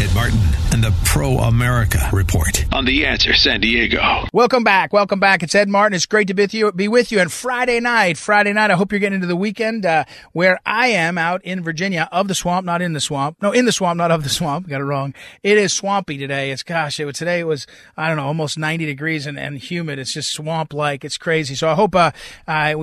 Ed Martin and the Pro-America Report on The Answer San Diego. Welcome back. Welcome back. It's Ed Martin. It's great to be with you. And Friday night, I hope you're getting into the weekend where I am out in Virginia, of the swamp, not in the swamp. No, in the swamp, not of the swamp. Got it wrong. It is swampy today. Today it was, I don't know, almost 90 degrees and humid. It's just swamp-like. It's crazy. So I hope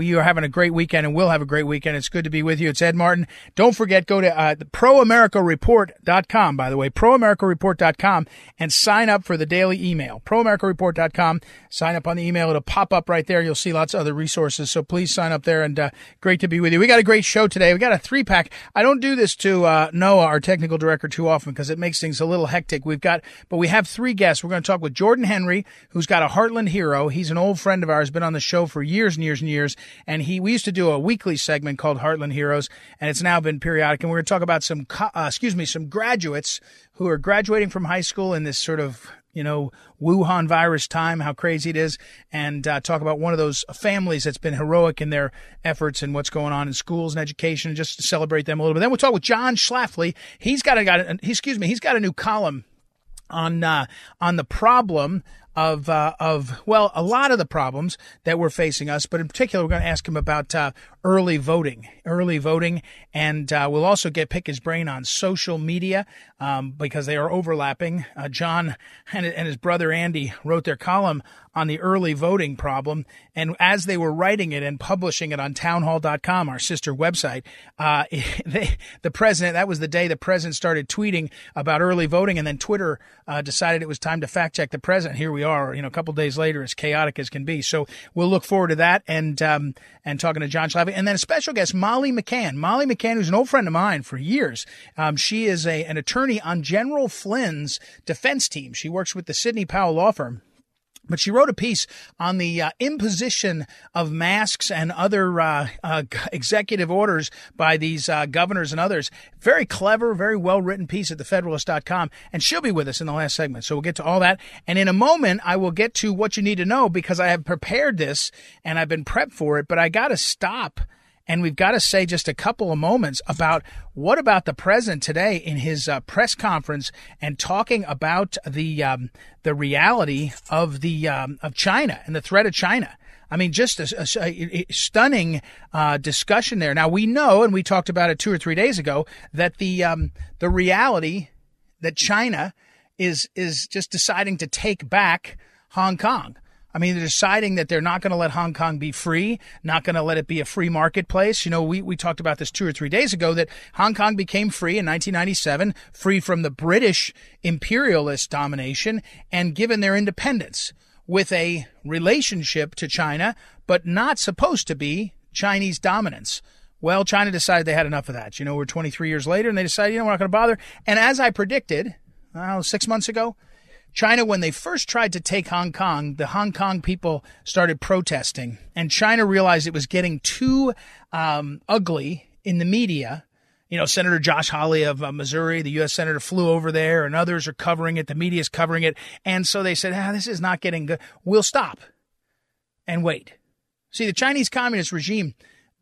you are having a great weekend and will have a great weekend. It's good to be with you. It's Ed Martin. Don't forget, go to ProAmericaReport.com, by the way. ProAmericaReport.com and sign up for the daily email. ProAmericaReport.com. Sign up on the email. It'll pop up right there. You'll see lots of other resources. So please sign up there. And great to be with you. We got a great show today. We got a 3-pack. I don't do this to Noah, our technical director, too often because it makes things a little hectic. But we have 3 guests. We're going to talk with Jordan Henry, who's got a Heartland Hero. He's an old friend of ours, been on the show for years and years and years. And we used to do a weekly segment called Heartland Heroes, and it's now been periodic. And we're going to talk about some graduates who are graduating from high school in this sort of, Wuhan virus time, how crazy it is, and talk about one of those families that's been heroic in their efforts and what's going on in schools and education, and just to celebrate them a little bit. Then we'll talk with John Schlafly. He's got a new column on the problem of a lot of the problems that were facing us, but in particular, we're going to ask him about early voting, and we'll also pick his brain on social media because they are overlapping. John and his brother Andy wrote their column on the early voting problem, and as they were writing it and publishing it on townhall.com, our sister website, the president, that was the day the president started tweeting about early voting, and then Twitter decided it was time to fact check the president. Here we are, a couple of days later, as chaotic as can be. So we'll look forward to that and talking to John Schlafly. And then a special guest, Molly McCann. Molly McCann, who's an old friend of mine for years. She is an attorney on General Flynn's defense team. She works with the Sidney Powell law firm. But she wrote a piece on the imposition of masks and other executive orders by these governors and others. Very clever, very well-written piece at thefederalist.com. And she'll be with us in the last segment. So we'll get to all that. And in a moment, I will get to what you need to know because I have prepared this and I've been prepped for it. But I got to stop. And we've got to say just a couple of moments about what about the president today in his press conference and talking about the reality of of China and the threat of China. I mean, just a stunning discussion there. Now, we know, and we talked about it 2 or 3 days ago, that the reality that China is just deciding to take back Hong Kong. I mean, they're deciding that they're not going to let Hong Kong be free, not going to let it be a free marketplace. We talked about this 2 or 3 days ago that Hong Kong became free in 1997, free from the British imperialist domination and given their independence with a relationship to China, but not supposed to be Chinese dominance. Well, China decided they had enough of that. We're 23 years later and they decided, we're not going to bother. And as I predicted 6 months ago, China, when they first tried to take Hong Kong, the Hong Kong people started protesting, and China realized it was getting too ugly in the media. Senator Josh Hawley of Missouri, the U.S. Senator, flew over there, and others are covering it. The media is covering it. And so they said, this is not getting good. We'll stop and wait. See, the Chinese Communist regime,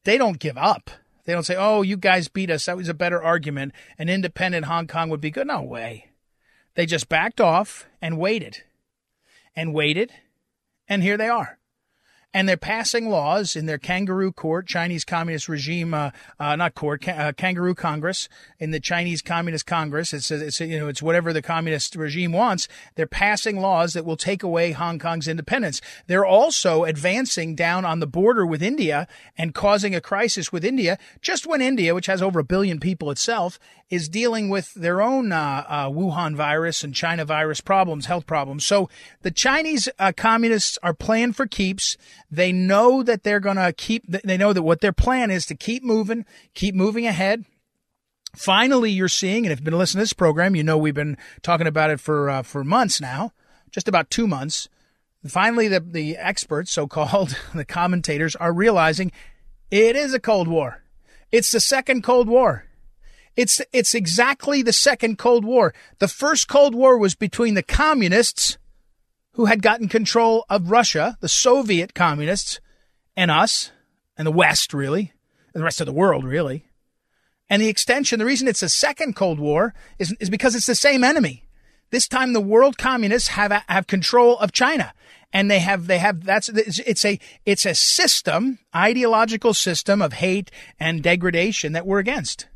they don't give up. They don't say, you guys beat us. That was a better argument. An independent Hong Kong would be good. No way. They just backed off and waited, and here they are. And they're passing laws in their kangaroo court, Chinese Communist regime, kangaroo Congress, in the Chinese Communist Congress. It's whatever the communist regime wants. They're passing laws that will take away Hong Kong's independence. They're also advancing down on the border with India and causing a crisis with India. Just when India, which has over 1 billion people itself, is dealing with their own Wuhan virus and China virus problems, health problems. So the Chinese communists are playing for keeps. They know that they're going to keep. They know that what their plan is to keep moving ahead. Finally, you're seeing, and if you've been listening to this program, you know we've been talking about it for months now, just about 2 months. Finally, the experts, so-called, the commentators, are realizing it is a Cold War. It's the second Cold War. It's exactly the second Cold War. The first Cold War was between the communists who had gotten control of Russia, the Soviet communists, and us, and the West, really, and the rest of the world, really. And the extension, the reason it's a second Cold War is because it's the same enemy. This time, the world communists have control of China, and it's a system, ideological system of hate and degradation that we're against.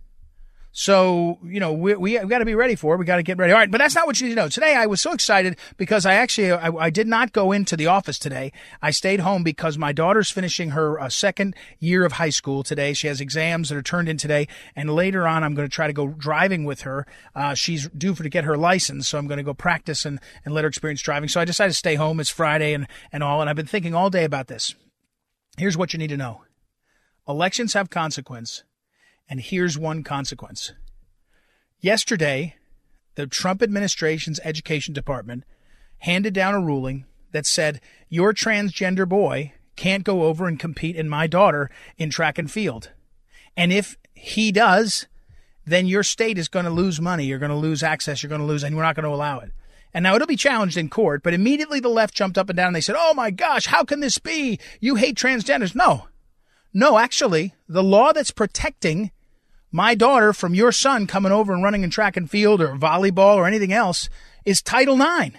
So, you know, we've got to be ready for it. We got to get ready. All right. But that's not what you need to know. Today, I was so excited because I did not go into the office today. I stayed home because my daughter's finishing her second year of high school today. She has exams that are turned in today. And later on, I'm going to try to go driving with her. She's due to get her license. So I'm going to go practice and let her experience driving. So I decided to stay home. It's Friday and all. And I've been thinking all day about this. Here's what you need to know. Elections have consequence. And here's one consequence. Yesterday, the Trump administration's education department handed down a ruling that said, your transgender boy can't go over and compete in my daughter in track and field. And if he does, then your state is going to lose money. You're going to lose access. You're going to lose, and we're not going to allow it. And now it'll be challenged in court, but immediately the left jumped up and down and they said, oh my gosh, how can this be? You hate transgenders. No, actually, the law that's protecting my daughter from your son coming over and running in track and field or volleyball or anything else is Title IX.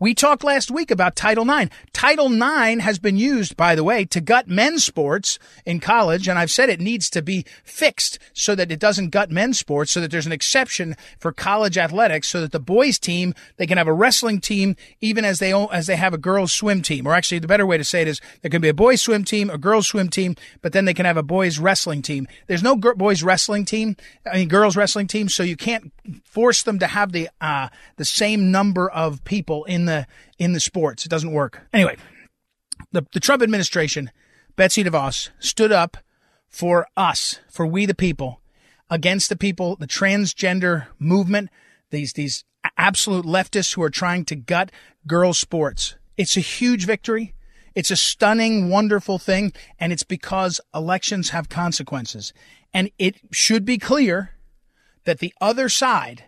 We talked last week about Title IX. Title IX has been used, by the way, to gut men's sports in college, and I've said it needs to be fixed so that it doesn't gut men's sports, so that there's an exception for college athletics, so that the boys' team, they can have a wrestling team even as they have a girls' swim team. Or actually, the better way to say it is there can be a boys' swim team, a girls' swim team, but then they can have a boys' wrestling team. There's no girls' wrestling team, so you can't force them to have the same number of people in the sports. It doesn't work. Anyway, the Trump administration, Betsy DeVos, stood up for us, for we the people, against the people, the transgender movement, these absolute leftists who are trying to gut girls' sports. It's a huge victory. It's a stunning, wonderful thing, and it's because elections have consequences. And it should be clear that the other side,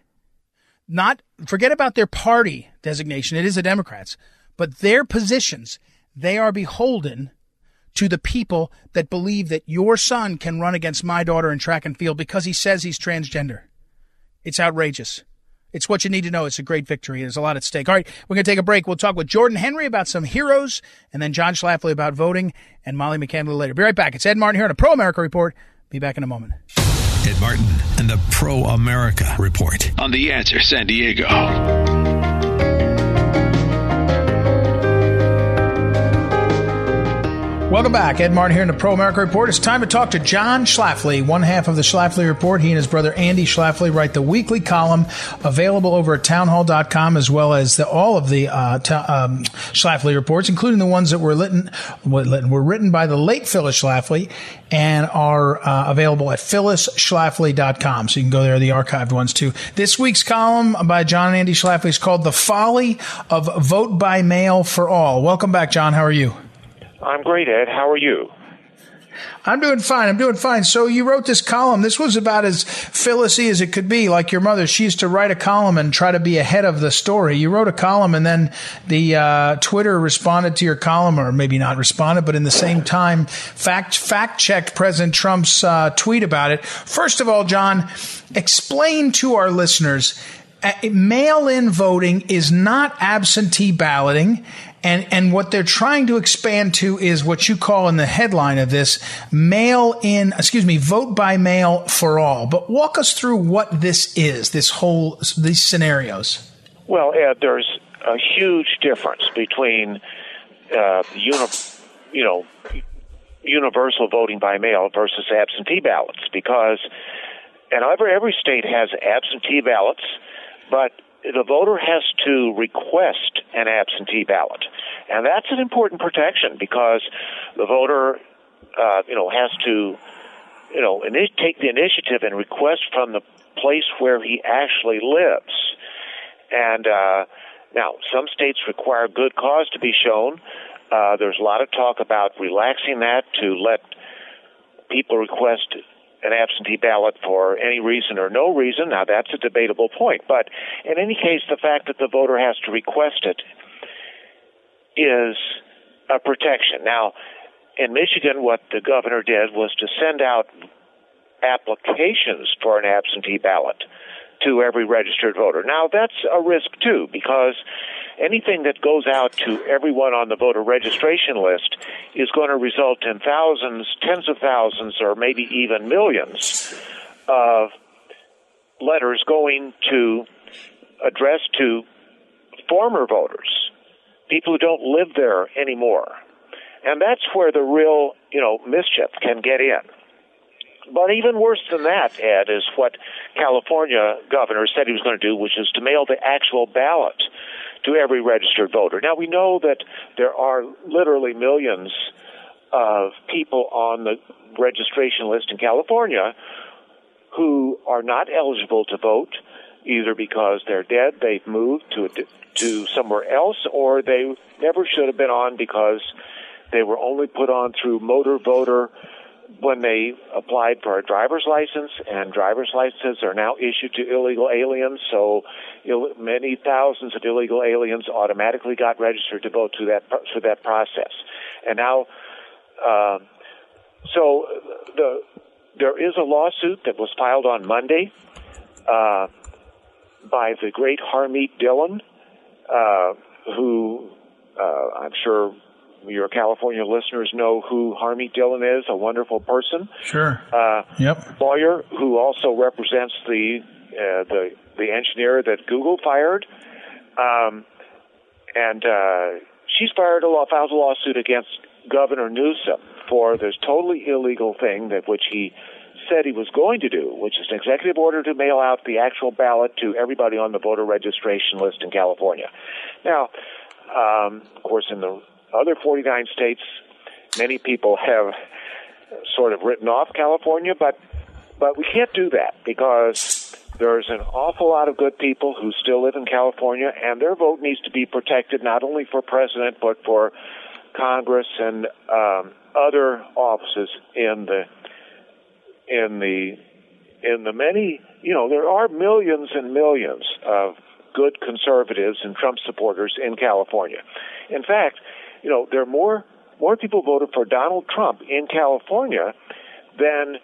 not forget about their party designation. It is the Democrats, but their positions, they are beholden to the people that believe that your son can run against my daughter in track and field because he says he's transgender. It's outrageous. It's what you need to know. It's a great victory. There's a lot at stake. All right, we're going to take a break. We'll talk with Jordan Henry about some heroes, and then John Schlafly about voting, and Molly McCann a little later. Be right back. It's Ed Martin here on a Pro-America Report. Be back in a moment. Ed Martin and the Pro-America Report on The Answer San Diego. Welcome back. Ed Martin here in the Pro-America Report. It's time to talk to John Schlafly, one half of the Schlafly Report. He and his brother Andy Schlafly write the weekly column available over at townhall.com, as well as all of the Schlafly Reports, including the ones that were written by the late Phyllis Schlafly, and are available at phyllisschlafly.com. So you can go there, the archived ones too. This week's column by John and Andy Schlafly is called The Folly of Vote by Mail for All. Welcome back, John. How are you? I'm great, Ed. How are you? I'm doing fine. So you wrote this column. This was about as Phyllis-y as it could be, like your mother. She used to write a column and try to be ahead of the story. You wrote a column, and then the Twitter responded to your column, or maybe not responded, but in the same time fact-checked President Trump's tweet about it. First of all, John, explain to our listeners, mail-in voting is not absentee balloting. And what they're trying to expand to is what you call in the headline of this, vote by mail for all. But walk us through what this is, these scenarios. Well, Ed, there's a huge difference between universal voting by mail versus absentee ballots, because every state has absentee ballots, but the voter has to request an absentee ballot, and that's an important protection because the voter, has to take the initiative and request from the place where he actually lives. And now, some states require good cause to be shown. There's a lot of talk about relaxing that to let people request an absentee ballot for any reason or no reason. Now, that's a debatable point. But in any case, the fact that the voter has to request it is a protection. Now, in Michigan, what the governor did was to send out applications for an absentee ballot to every registered voter. Now, that's a risk, too, because anything that goes out to everyone on the voter registration list is going to result in thousands, tens of thousands, or maybe even millions of letters going to address to former voters, people who don't live there anymore. And that's where the real, mischief can get in. But even worse than that, Ed, is what California governor said he was going to do, which is to mail the actual ballot to every registered voter. Now, we know that there are literally millions of people on the registration list in California who are not eligible to vote, either because they're dead, they've moved to somewhere else, or they never should have been on because they were only put on through motor voter when they applied for a driver's license, and driver's licenses are now issued to illegal aliens, so many thousands of illegal aliens automatically got registered to vote through that process. And now, there is a lawsuit that was filed on Monday by the great Harmeet Dhillon, who I'm sure your California listeners know who Harmeet Dhillon is, a wonderful person. Sure. Lawyer who also represents the engineer that Google fired. She's filed a lawsuit against Governor Newsom for this totally illegal thing that which he said he was going to do, which is an executive order to mail out the actual ballot to everybody on the voter registration list in California. Now, of course, in the other 49 states, many people have sort of written off California, but we can't do that because there's an awful lot of good people who still live in California, and their vote needs to be protected not only for president but for Congress and other offices in the many. There are millions and millions of good conservatives and Trump supporters in California. In fact, there are more people voted for Donald Trump in California than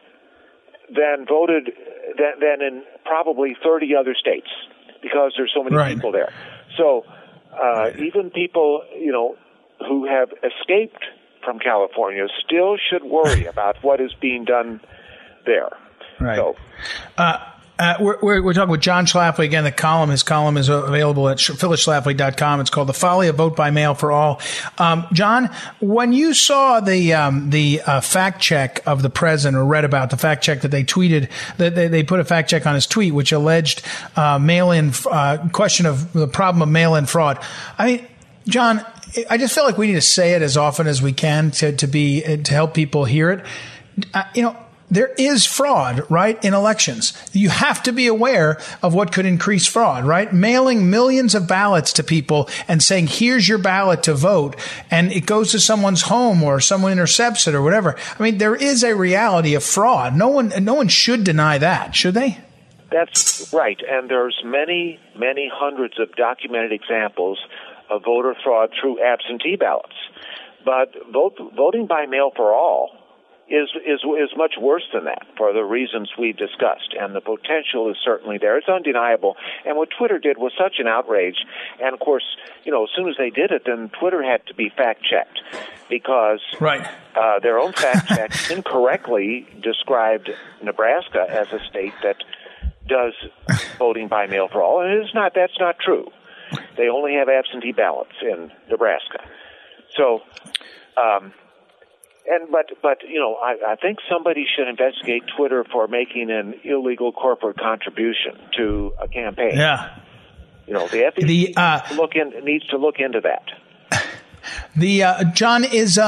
in probably 30 other states because there's so many people there. So even people who have escaped from California still should worry about what is being done there. Right. So, we're talking with John Schlafly again. The column, his column is available at phyllisschlafly.com. It's called "The Folly of Vote by Mail for All." John, when you saw the fact check of the president, or read about the fact check that they tweeted, that they put a fact check on his tweet, which alleged mail-in question of the problem of mail-in fraud. I mean, John, I just feel like we need to say it as often as we can to help people hear it. There is fraud, right, in elections. You have to be aware of what could increase fraud, right? Mailing millions of ballots to people and saying, here's your ballot to vote, and it goes to someone's home or someone intercepts it or whatever. I mean, there is a reality of fraud. No one should deny that, should they? That's right. And there's many, many hundreds of documented examples of voter fraud through absentee ballots. But voting by mail for all is much worse than that for the reasons we've discussed. And the potential is certainly there. It's undeniable. And what Twitter did was such an outrage. And, of course, as soon as they did it, then Twitter had to be fact-checked because their own fact-check incorrectly described Nebraska as a state that does voting by mail for all. And that's not true. They only have absentee ballots in Nebraska. So I think somebody should investigate Twitter for making an illegal corporate contribution to a campaign. Yeah, the FEC needs to look into that. The John is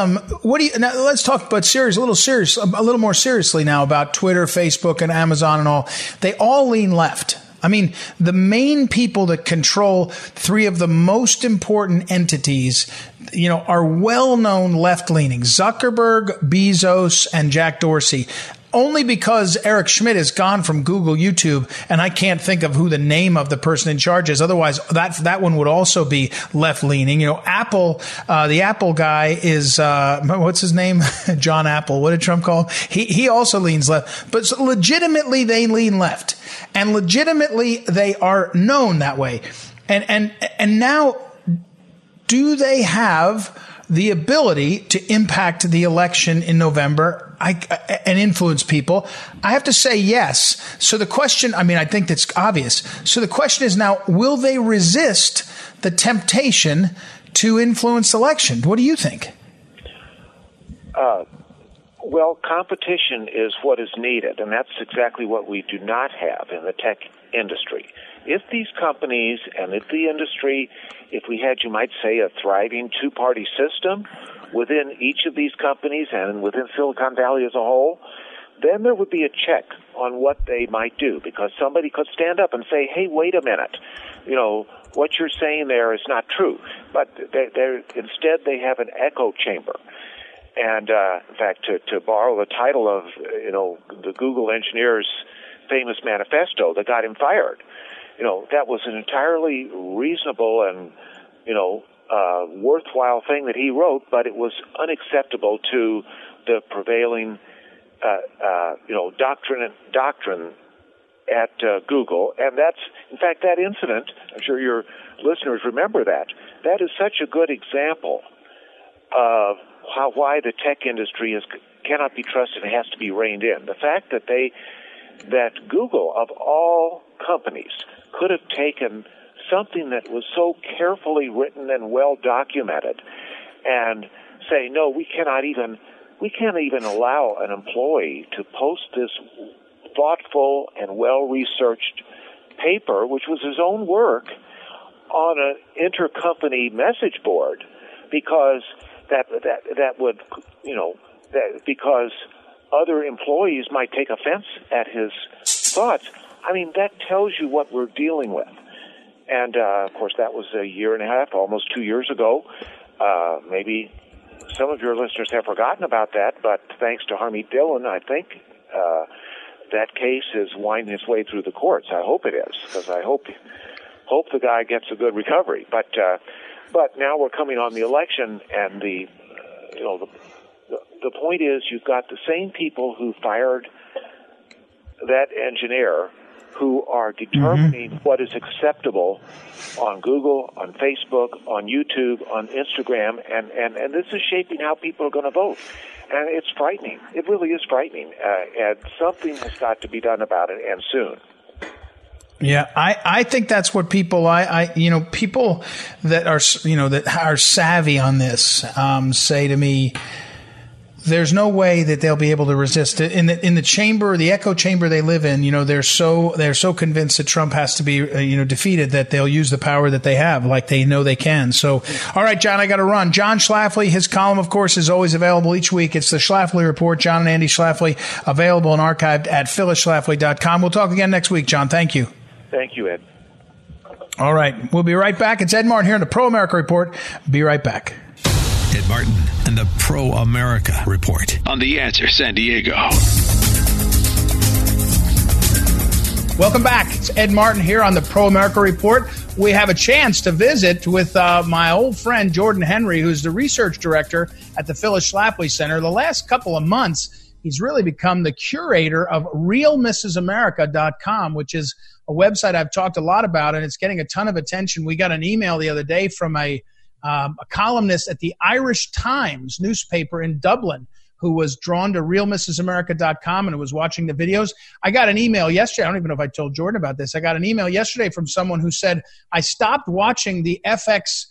what do you now? Let's talk about serious, a little more seriously now about Twitter, Facebook, and Amazon and all. They all lean left. I mean, the main people that control three of the most important entities, you know, are well-known left-leaning: Zuckerberg, Bezos, and Jack Dorsey. Only because Eric Schmidt is gone from Google, YouTube, and I can't think of who the name of the person in charge is. Otherwise, that one would also be left-leaning. You know, Apple, the Apple guy is, what's his name? John Apple. What did Trump call him? He also leans left. But so legitimately, they lean left. And legitimately, they are known that way. And now, do they have the ability to impact the election in November and influence people? I have to say yes. So the question, I mean, I think that's obvious. So the question is now, will they resist the temptation to influence election? What do you think? Well, competition is what is needed, and that's exactly what we do not have in the tech industry. If these companies and if the industry, if we had, you might say, a thriving two-party system within each of these companies and within Silicon Valley as a whole, then there would be a check on what they might do, because somebody could stand up and say, hey, wait a minute, you know, what you're saying there is not true. But instead they have an echo chamber. And in fact, to borrow the title of, you know, the Google engineer's famous manifesto that got him fired, you know, that was an entirely reasonable and, you know, worthwhile thing that he wrote, but it was unacceptable to the prevailing, you know, doctrine at Google. And that's, in fact, that incident, I'm sure your listeners remember that. That is such a good example of why the tech industry cannot be trusted and has to be reined in. The fact that Google, of all companies, could have taken something that was so carefully written and well documented and say, no, we can't even allow an employee to post this thoughtful and well-researched paper, which was his own work, on an intercompany message board, because that would, you know, because other employees might take offense at his thoughts. I mean, that tells you what we're dealing with. And, of course, that was a year and a half, almost 2 years ago. Maybe some of your listeners have forgotten about that, but thanks to Harmeet Dhillon, I think that case is winding its way through the courts. I hope it is, because I hope the guy gets a good recovery. But now we're coming on the election, and the point is you've got the same people who fired that engineer who are determining what is acceptable on Google, on Facebook, on YouTube, on Instagram, and this is shaping how people are going to vote. And it's frightening. It really is frightening. And something has got to be done about it, and soon. Yeah, I think that's what people, people that are, you know, that are savvy on this say to me, there's no way that they'll be able to resist it. In the chamber, the echo chamber they live in, you know, they're so convinced that Trump has to be, defeated, that they'll use the power that they have, like they know they can. So, all right, John, I got to run. John Schlafly, his column, of course, is always available each week. It's the Schlafly Report. John and Andy Schlafly, available and archived at phyllisschlafly.com. We'll talk again next week, John. Thank you. Thank you, Ed. All right. We'll be right back. It's Ed Martin here on the Pro-America Report. Be right back. Ed Martin and the Pro-America Report on The Answer San Diego. Welcome back. It's Ed Martin here on the Pro-America Report. We have a chance to visit with my old friend Jordan Henry, who's the research director at the Phyllis Schlafly Center. The last couple of months, he's really become the curator of realmrsamerica.com, which is a website I've talked a lot about, and it's getting a ton of attention. We got an email the other day from a columnist at the Irish Times newspaper in Dublin who was drawn to realmrsamerica.com and was watching the videos. I got an email yesterday. I don't even know if I told Jordan about this. I got an email yesterday from someone who said, I stopped watching the FX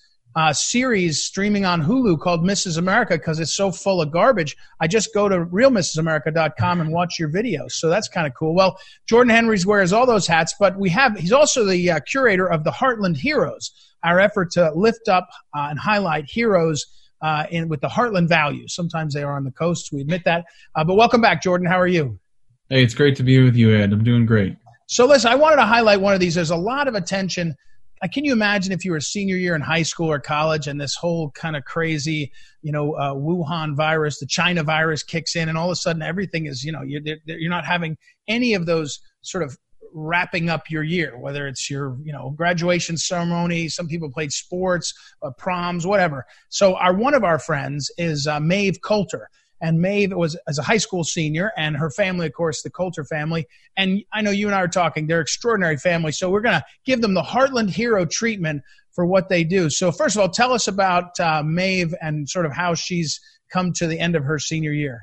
series streaming on Hulu called Mrs. America because it's so full of garbage. I just go to realmrsamerica.com and watch your videos. So that's kind of cool. Well, Jordan Henry's wears all those hats, but he's also the curator of the Heartland Heroes, our effort to lift up and highlight heroes in with the Heartland values. Sometimes they are on the coast. We admit that. But welcome back, Jordan. How are you? Hey, it's great to be with you, Ed. I'm doing great. So listen, I wanted to highlight one of these. There's a lot of attention. Can you imagine if you were a senior year in high school or college and this whole kind of crazy, Wuhan virus, the China virus kicks in, and all of a sudden everything is, you're not having any of those sort of wrapping up your year, whether it's your, graduation ceremony, some people played sports, proms, whatever. So one of our friends is Maeve Coulter. And Maeve was as a high school senior, and her family, of course, the Coulter family. And I know you and I are talking. They're an extraordinary family. So we're going to give them the Heartland Hero treatment for what they do. So first of all, tell us about Maeve and sort of how she's come to the end of her senior year.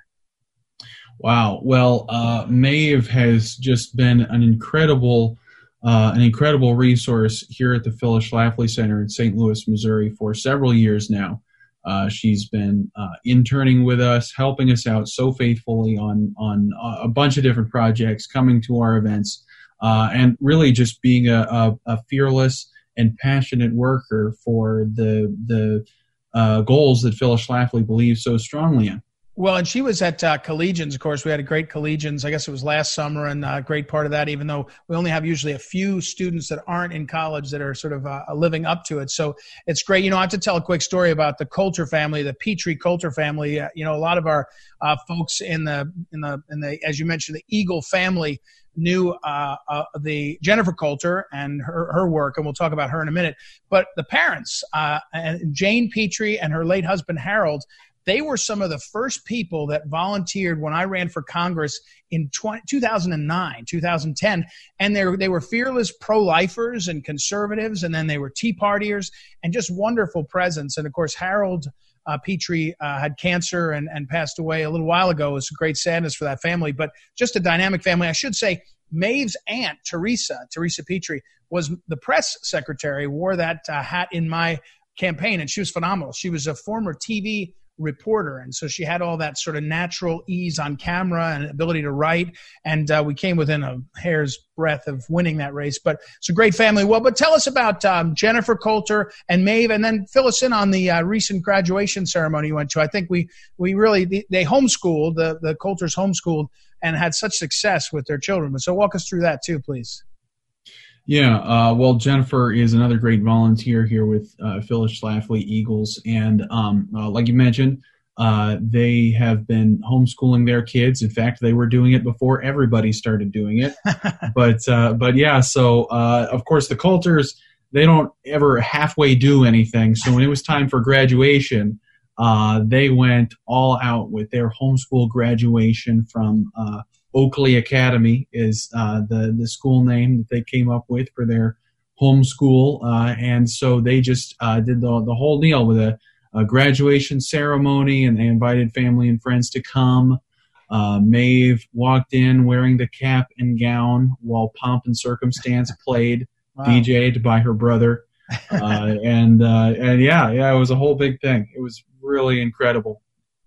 Wow. Well, Maeve has just been an incredible resource here at the Phyllis Schlafly Center in St. Louis, Missouri for several years now. She's been interning with us, helping us out so faithfully on a bunch of different projects, coming to our events, and really just being a fearless and passionate worker for the goals that Phyllis Schlafly believes so strongly in. Well, and she was at Collegians, of course. We had a great Collegians, I guess it was last summer, and a great part of that, even though we only have usually a few students that aren't in college that are sort of living up to it. So it's great. I have to tell a quick story about the Coulter family, the Petrie Coulter family. A lot of our folks in the, as you mentioned, the Eagle family knew the Jennifer Coulter and her work, and we'll talk about her in a minute. But the parents, and Jane Petrie and her late husband, Harold, they were some of the first people that volunteered when I ran for Congress in 2009, 2010. And they were fearless pro-lifers and conservatives, and then they were Tea Partiers and just wonderful presence. And, of course, Harold Petrie had cancer and passed away a little while ago. It was a great sadness for that family, but just a dynamic family. I should say Maeve's aunt, Teresa Petrie, was the press secretary, wore that hat in my campaign, and she was phenomenal. She was a former TV reporter, and so she had all that sort of natural ease on camera and ability to write, and we came within a hair's breadth of winning that race. But it's a great family. Well, but tell us about Jennifer Coulter and Maeve, and then fill us in on the recent graduation ceremony you went to. I think we really, they homeschooled, the Coulters homeschooled, and had such success with their children. So walk us through that too, please. Yeah, well, Jennifer is another great volunteer here with Phyllis Schlafly Eagles, and like you mentioned, they have been homeschooling their kids. In fact, they were doing it before everybody started doing it. But yeah, so of course the Coulters, they don't ever halfway do anything. So when it was time for graduation, they went all out with their homeschool graduation from Oakley Academy is the school name that they came up with for their homeschool, and so they just did the whole deal with a graduation ceremony, and they invited family and friends to come. Maeve walked in wearing the cap and gown while Pomp and Circumstance played, wow. DJ'd by her brother, and yeah, it was a whole big thing. It was really incredible.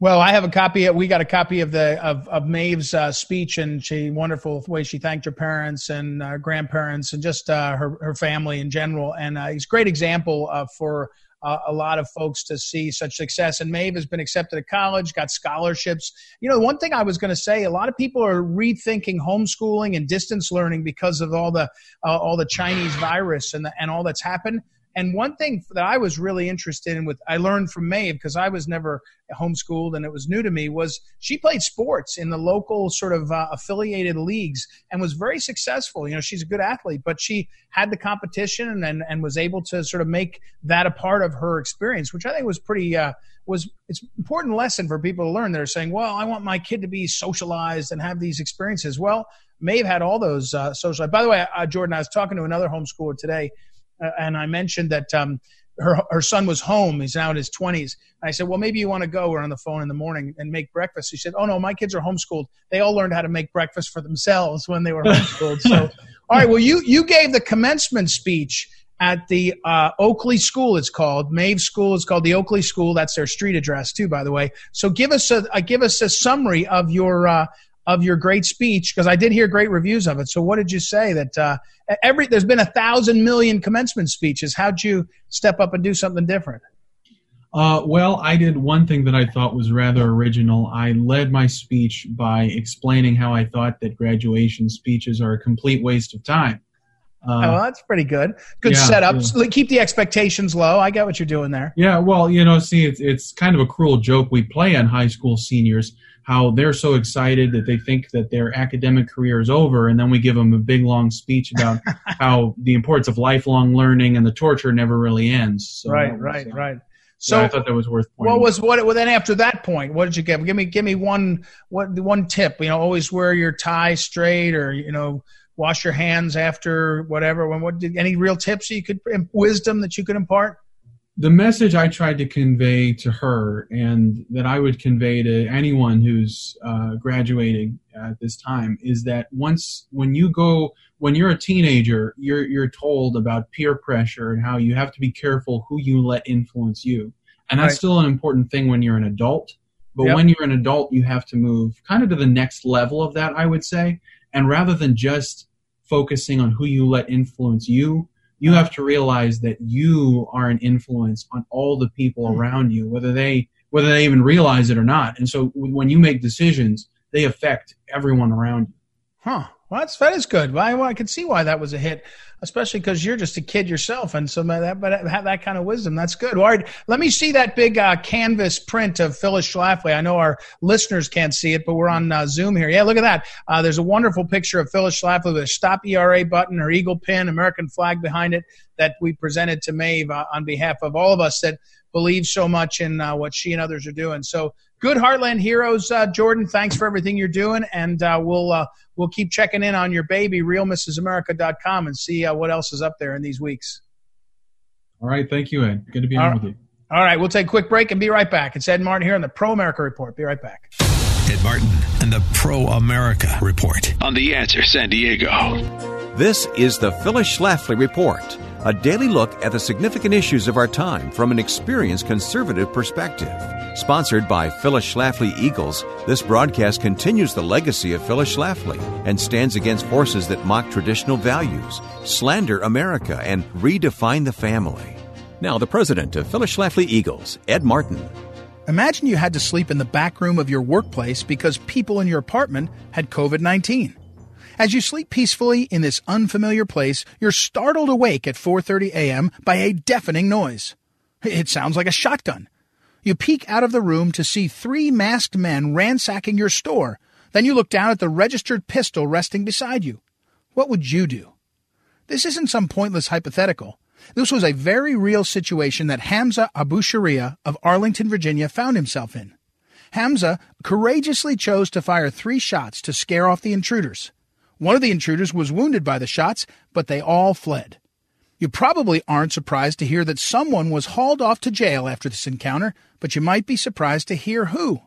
Well, I have a copy. We got a copy of of Maeve's speech, and she wonderful way she thanked her parents and grandparents and just her family in general. And it's a great example for a lot of folks to see such success. And Maeve has been accepted at college, got scholarships. One thing I was going to say: a lot of people are rethinking homeschooling and distance learning because of all the Chinese virus and all that's happened. And one thing that I was really interested in I learned from Maeve, because I was never homeschooled and it was new to me, was she played sports in the local sort of affiliated leagues and was very successful. She's a good athlete, but she had the competition and was able to sort of make that a part of her experience, which I think was pretty it's an important lesson for people to learn. They're saying, well, I want my kid to be socialized and have these experiences. Well, Maeve had all those socialized. By the way, Jordan, I was talking to another homeschooler today, and I mentioned that her son was home. He's now in his 20s. And I said, well, maybe you want to go. We're on the phone in the morning and make breakfast. He said, oh, no, my kids are homeschooled. They all learned how to make breakfast for themselves when they were homeschooled. So, all right, well, you gave the commencement speech at the Oakley School, it's called. Maeve's school is called the Oakley School. That's their street address, too, by the way. So give us a summary of your great speech, because I did hear great reviews of it. So what did you say? That there's been 1,000 million commencement speeches. How'd you step up and do something different? Well, I did one thing that I thought was rather original. I led my speech by explaining how I thought that graduation speeches are a complete waste of time. Oh, that's pretty good. Good setup. Yeah. So keep the expectations low. I get what you're doing there. Yeah, well, you know, see, it's kind of a cruel joke we play on high school seniors, how they're so excited that they think that their academic career is over, and then we give them a big, long speech about how the importance of lifelong learning and the torture never really ends. So, right. So yeah, I thought that was worth pointing. Well, then after that point, what did you get? Give me one tip. You know, always wear your tie straight, or, you know, wash your hands after whatever. Any real tips wisdom that you could impart? The message I tried to convey to her, and that I would convey to anyone who's graduating at this time, is that when you're a teenager, you're told about peer pressure and how you have to be careful who you let influence you. And that's still an important thing when you're an adult. But when you're an adult, you have to move kind of to the next level of that, I would say. And rather than just focusing on who you let influence you, you have to realize that you are an influence on all the people around you, whether they even realize it or not. And so when you make decisions, they affect everyone around you. Huh. Well, that is good. Well, I could see why that was a hit, especially because you're just a kid yourself, and so but have that kind of wisdom. That's good. Well, all right, let me see that big canvas print of Phyllis Schlafly. I know our listeners can't see it, but we're on Zoom here. Yeah, look at that. There's a wonderful picture of Phyllis Schlafly with a Stop ERA button, her eagle pin, American flag behind it, that we presented to Maeve on behalf of all of us that believe so much in what she and others are doing. So good Heartland Heroes, Jordan. Thanks for everything you're doing, and we'll keep checking in on your baby, realmrsamerica.com, and see what else is up there in these weeks. All right. Thank you, Ed. Good to be on with you. All right. We'll take a quick break and be right back. It's Ed Martin here on the Pro-America Report. Be right back. Ed Martin and the Pro-America Report on The Answer San Diego. This is the Phyllis Schlafly Report, a daily look at the significant issues of our time from an experienced conservative perspective. Sponsored by Phyllis Schlafly Eagles, this broadcast continues the legacy of Phyllis Schlafly and stands against forces that mock traditional values, slander America, and redefine the family. Now, the president of Phyllis Schlafly Eagles, Ed Martin. Imagine you had to sleep in the back room of your workplace because people in your apartment had COVID-19. As you sleep peacefully in this unfamiliar place, you're startled awake at 4:30 a.m. by a deafening noise. It sounds like a shotgun. You peek out of the room to see three masked men ransacking your store. Then you look down at the registered pistol resting beside you. What would you do? This isn't some pointless hypothetical. This was a very real situation that Hamza Abusharia of Arlington, Virginia, found himself in. Hamza courageously chose to fire three shots to scare off the intruders. One of the intruders was wounded by the shots, but they all fled. You probably aren't surprised to hear that someone was hauled off to jail after this encounter, but you might be surprised to hear who.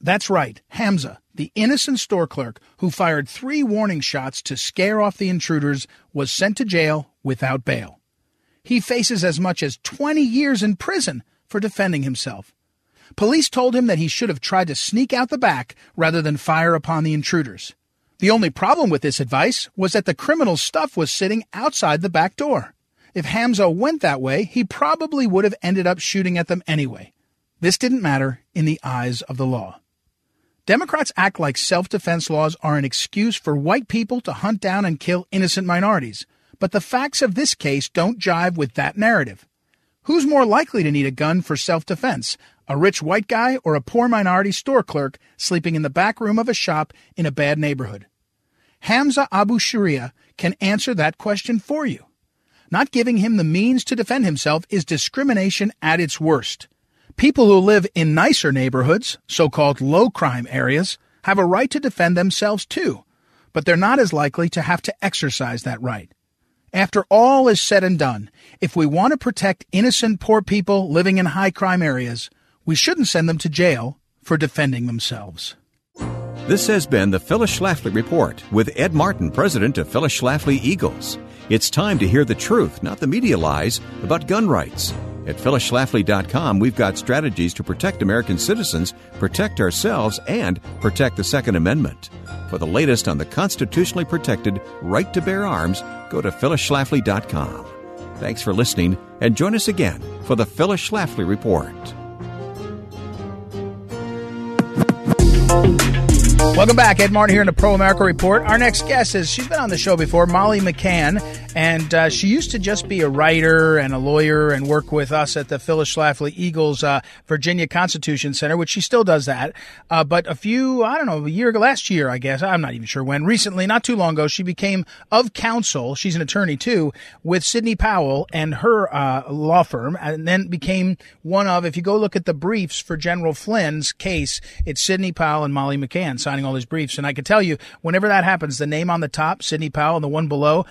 That's right, Hamza, the innocent store clerk who fired three warning shots to scare off the intruders, was sent to jail without bail. He faces as much as 20 years in prison for defending himself. Police told him that he should have tried to sneak out the back rather than fire upon the intruders. The only problem with this advice was that the criminal's stuff was sitting outside the back door. If Hamza went that way, he probably would have ended up shooting at them anyway. This didn't matter in the eyes of the law. Democrats act like self-defense laws are an excuse for white people to hunt down and kill innocent minorities, but the facts of this case don't jive with that narrative. Who's more likely to need a gun for self-defense? A rich white guy or a poor minority store clerk sleeping in the back room of a shop in a bad neighborhood? Hamza Abusharia can answer that question for you. Not giving him the means to defend himself is discrimination at its worst. People who live in nicer neighborhoods, so-called low-crime areas, have a right to defend themselves too, but they're not as likely to have to exercise that right. After all is said and done, if we want to protect innocent poor people living in high-crime areas, we shouldn't send them to jail for defending themselves. This has been the Phyllis Schlafly Report with Ed Martin, president of Phyllis Schlafly Eagles. It's time to hear the truth, not the media lies, about gun rights. At phyllisschlafly.com, we've got strategies to protect American citizens, protect ourselves, and protect the Second Amendment. For the latest on the constitutionally protected right to bear arms, go to phyllisschlafly.com. Thanks for listening, and join us again for the Phyllis Schlafly Report. Welcome back. Ed Martin here in the Pro-America Report. Our next guest is, she's been on the show before, Molly McCann, and she used to just be a writer and a lawyer and work with us at the Phyllis Schlafly Eagles Virginia Constitution Center, which she still does that. But a few, I don't know, last year, I guess, I'm not even sure when, recently, not too long ago, she became of counsel, she's an attorney too, with Sidney Powell and her law firm, and then became one of, if you go look at the briefs for General Flynn's case, it's Sidney Powell and Molly McCann signing all his briefs. And I can tell you, whenever that happens, the name on the top, Sidney Powell, and the one below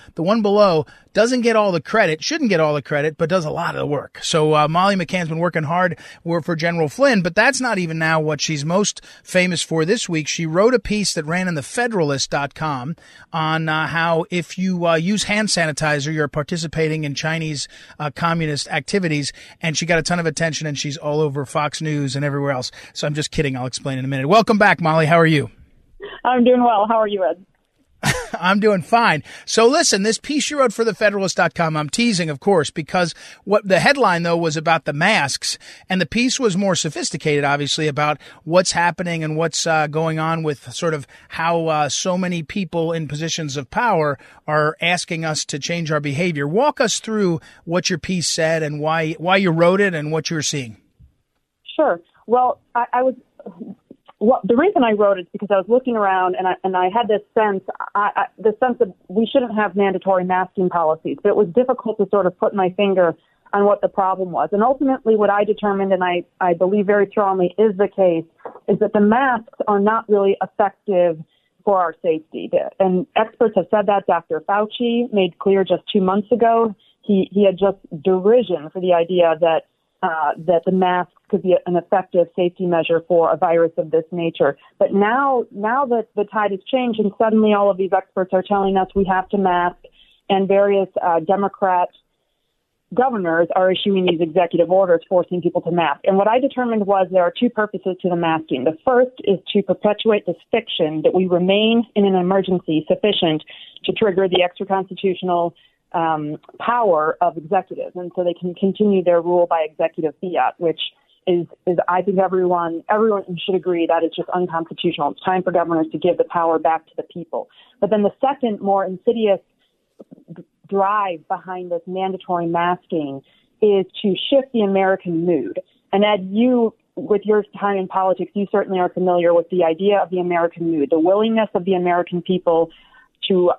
doesn't get all the credit, shouldn't get all the credit, but does a lot of the work. So Molly McCann's been working hard for General Flynn, but that's not even now what she's most famous for this week. She wrote a piece that ran in the Federalist.com on how if you use hand sanitizer, you're participating in Chinese communist activities. And she got a ton of attention, and she's all over Fox News and everywhere else. So I'm just kidding. I'll explain in a minute. Welcome back, Molly. How are you? I'm doing well. How are you, Ed? I'm doing fine. So listen, this piece you wrote for thefederalist.com, I'm teasing, of course, because what the headline, though, was about the masks, and the piece was more sophisticated, obviously, about what's happening and what's going on with sort of how so many people in positions of power are asking us to change our behavior. Walk us through what your piece said and why you wrote it and what you were seeing. Sure. Well, Well, the reason I wrote it is because I was looking around and I had this sense, the sense that we shouldn't have mandatory masking policies. But it was difficult to sort of put my finger on what the problem was. And ultimately what I determined, and I believe very strongly is the case, is that the masks are not really effective for our safety. And experts have said that. Dr. Fauci made clear just 2 months ago, he had just derision for the idea that the masks could be an effective safety measure for a virus of this nature. But now that the tide has changed and suddenly all of these experts are telling us we have to mask, and various Democrat governors are issuing these executive orders forcing people to mask. And what I determined was there are two purposes to the masking. The first is to perpetuate this fiction that we remain in an emergency sufficient to trigger the extra-constitutional power of executives, and so they can continue their rule by executive fiat, which is I think everyone should agree that is just unconstitutional. It's time for governors to give the power back to the people. But then the second, more insidious drive behind this mandatory masking is to shift the American mood. And Ed, you, with your time in politics, you certainly are familiar with the idea of the American mood, the willingness of the American people to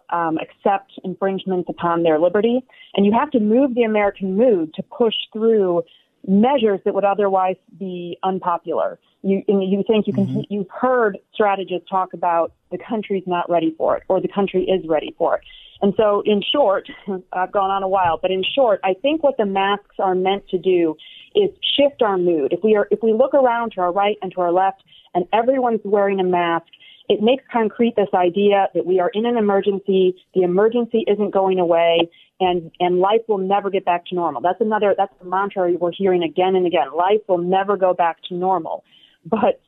accept infringements upon their liberty. And you have to move the American mood to push through measures that would otherwise be unpopular. You think you can, mm-hmm. You've heard strategists talk about the country's not ready for it, or the country is ready for it. And so in short, I've gone on a while, but in short, I think what the masks are meant to do is shift our mood. If we look around to our right and to our left and everyone's wearing a mask, it makes concrete this idea that we are in an emergency, the emergency isn't going away, and life will never get back to normal. That's the mantra we're hearing again and again. Life will never go back to normal. But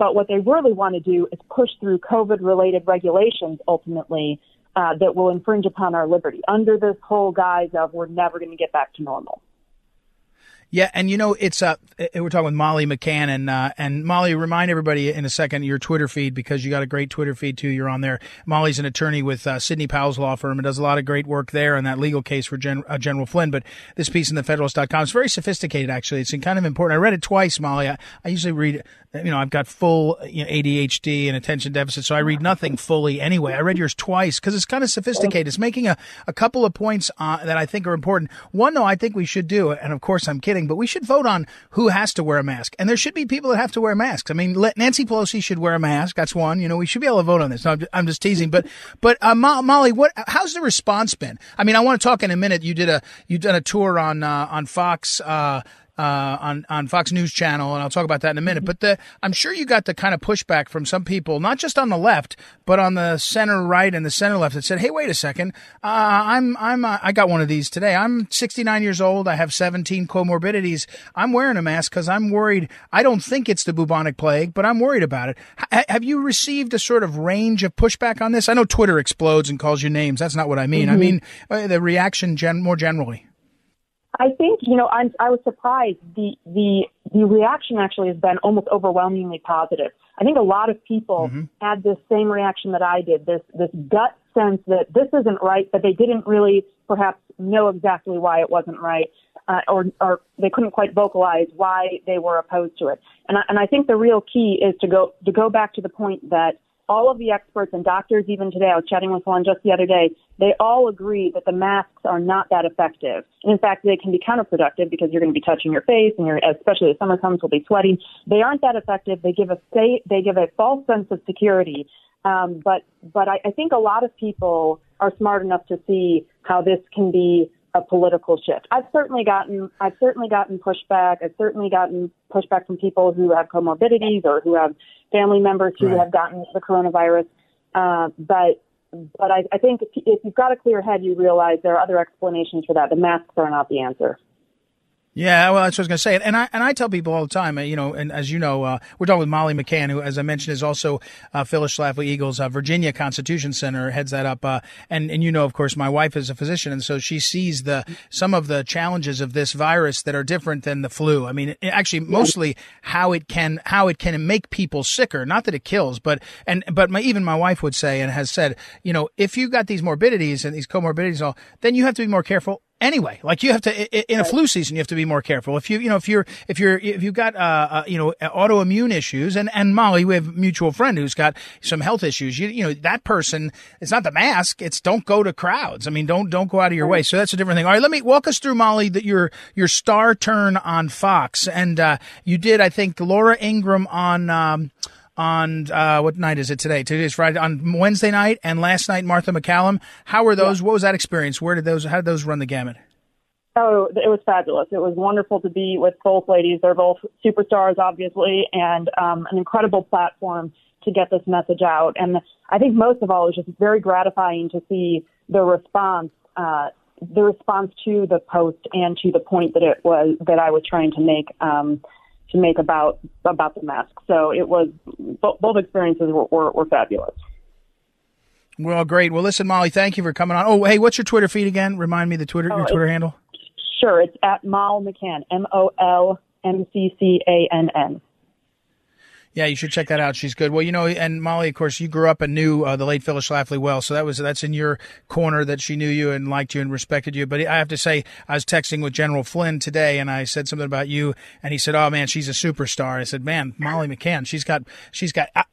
what they really want to do is push through COVID-related regulations, ultimately, that will infringe upon our liberty, under this whole guise of we're never going to get back to normal. Yeah, and you know, it's we're talking with Molly McCann, and Molly, remind everybody in a second your Twitter feed, because you got a great Twitter feed too. You're on there. Molly's an attorney with Sidney Powell's law firm and does a lot of great work there on that legal case for General Flynn. But this piece in thefederalist.com is very sophisticated, actually. It's kind of important. I read it twice, Molly. I usually read, you know, I've got full ADHD and attention deficit, so I read nothing fully anyway. I read yours twice because it's kind of sophisticated. It's making a couple of points that I think are important. One, though, I think we should do, and of course I'm kidding, but we should vote on who has to wear a mask. And there should be people that have to wear masks. I mean, Nancy Pelosi should wear a mask. That's one. You know, we should be able to vote on this. No, I'm just teasing. But Molly, how's the response been? I mean, I want to talk in a minute. You've done a tour on Fox, on Fox News Channel, and I'll talk about that in a minute. But I'm sure you got the kind of pushback from some people, not just on the left, but on the center right and the center left, that said, "Hey, wait a second, I got one of these today. I'm 69 years old. I have 17 comorbidities. I'm wearing a mask because I'm worried. I don't think it's the bubonic plague, but I'm worried about it." Have you received a sort of range of pushback on this? I know Twitter explodes and calls you names. That's not what I mean. Mm-hmm. I mean the reaction more generally. I think, you know, I was surprised. The the reaction actually has been almost overwhelmingly positive. I think a lot of people had this same reaction that I did, this gut sense that this isn't right, but they didn't really perhaps know exactly why it wasn't right, or they couldn't quite vocalize why they were opposed to it. And I think the real key is to go back to the point that all of the experts and doctors, even today, I was chatting with one just the other day, they all agree that the masks are not that effective. And in fact, they can be counterproductive because you're going to be touching your face, and you're, especially as summer comes, will be sweating. They aren't that effective. They give a false sense of security. But I think a lot of people are smart enough to see how this can be a political shift. I've certainly gotten pushback. I've certainly gotten pushback from people who have comorbidities or who have family members who have gotten the coronavirus. But I think if you've got a clear head, you realize there are other explanations for that. The masks are not the answer. Yeah, well, that's what I was going to say. And I tell people all the time, you know, and as you know, we're talking with Molly McCann, who, as I mentioned, is also Phyllis Schlafly Eagles, Virginia Constitution Center, heads that up. And you know, of course, my wife is a physician, and so she sees some of the challenges of this virus that are different than the flu. I mean, actually, mostly how it can make people sicker. Not that it kills, but even my wife would say and has said, you know, if you got these morbidities and these comorbidities and all, then you have to be more careful. Anyway, like you have to in a flu season, you have to be more careful. If you've got autoimmune issues, and Molly, we have a mutual friend who's got some health issues. You know that person. It's not the mask. It's don't go to crowds. I mean, don't go out of your way. So that's a different thing. All right, let me walk us through, Molly, that your star turn on Fox, and you did, I think, Laura Ingraham on what night is it today? Today's Friday. On Wednesday night and last night, Martha McCallum. How were those? Yeah. What was that experience? How did those run the gamut? Oh, it was fabulous. It was wonderful to be with both ladies. They're both superstars, obviously, and an incredible platform to get this message out. And I think most of all, it was just very gratifying to see the response to the post and to the point that I was trying to make. To make about the mask. So it was, both experiences were fabulous. Well, great. Well, listen, Molly, thank you for coming on. Oh, hey, what's your Twitter feed again? Remind me your Twitter handle. Sure. It's at Mol McCann, MolMcCann. Yeah, you should check that out. She's good. Well, you know, and Molly, of course, you grew up and knew the late Phyllis Schlafly well, so that's in your corner that she knew you and liked you and respected you. But I have to say, I was texting with General Flynn today, and I said something about you, and he said, "Oh man, she's a superstar." I said, "Man, Molly McCann, she's got."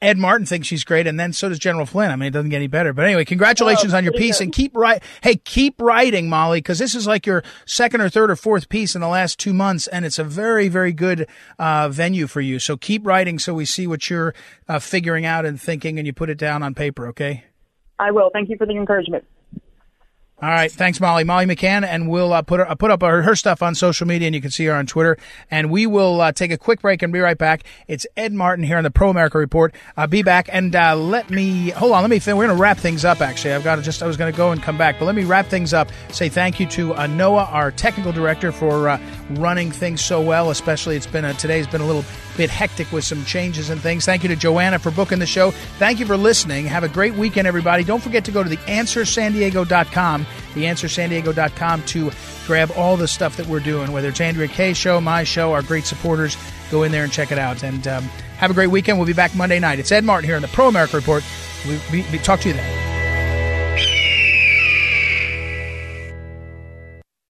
Ed Martin thinks she's great, and then so does General Flynn. I mean, it doesn't get any better. But anyway, congratulations on your piece, and keep writing, Molly, because this is like your second or third or fourth piece in the last 2 months, and it's a very, very good venue for you. So keep writing, so we see what you're figuring out and thinking, and you put it down on paper, okay? I will. Thank you for the encouragement. All right. Thanks, Molly. Molly McCann, and we'll put up her stuff on social media, and you can see her on Twitter. And we will take a quick break and be right back. It's Ed Martin here on the Pro-America Report. Be back, and let me finish. We're going to wrap things up, actually. I was going to go and come back, but let me wrap things up. Say thank you to Noah, our technical director, for running things so well, especially today's been a little bit hectic with some changes and things. Thank you to Joanna for booking the show. Thank you for listening. Have a great weekend, everybody. Don't forget to go to theanswersandiego.com, theanswersandiego.com, to grab all the stuff that we're doing, whether it's Andrea Kay's show, my show, our great supporters. Go in there and check it out. And have a great weekend. We'll be back Monday night. It's Ed Martin here on the Pro America Report. We'll talk to you then.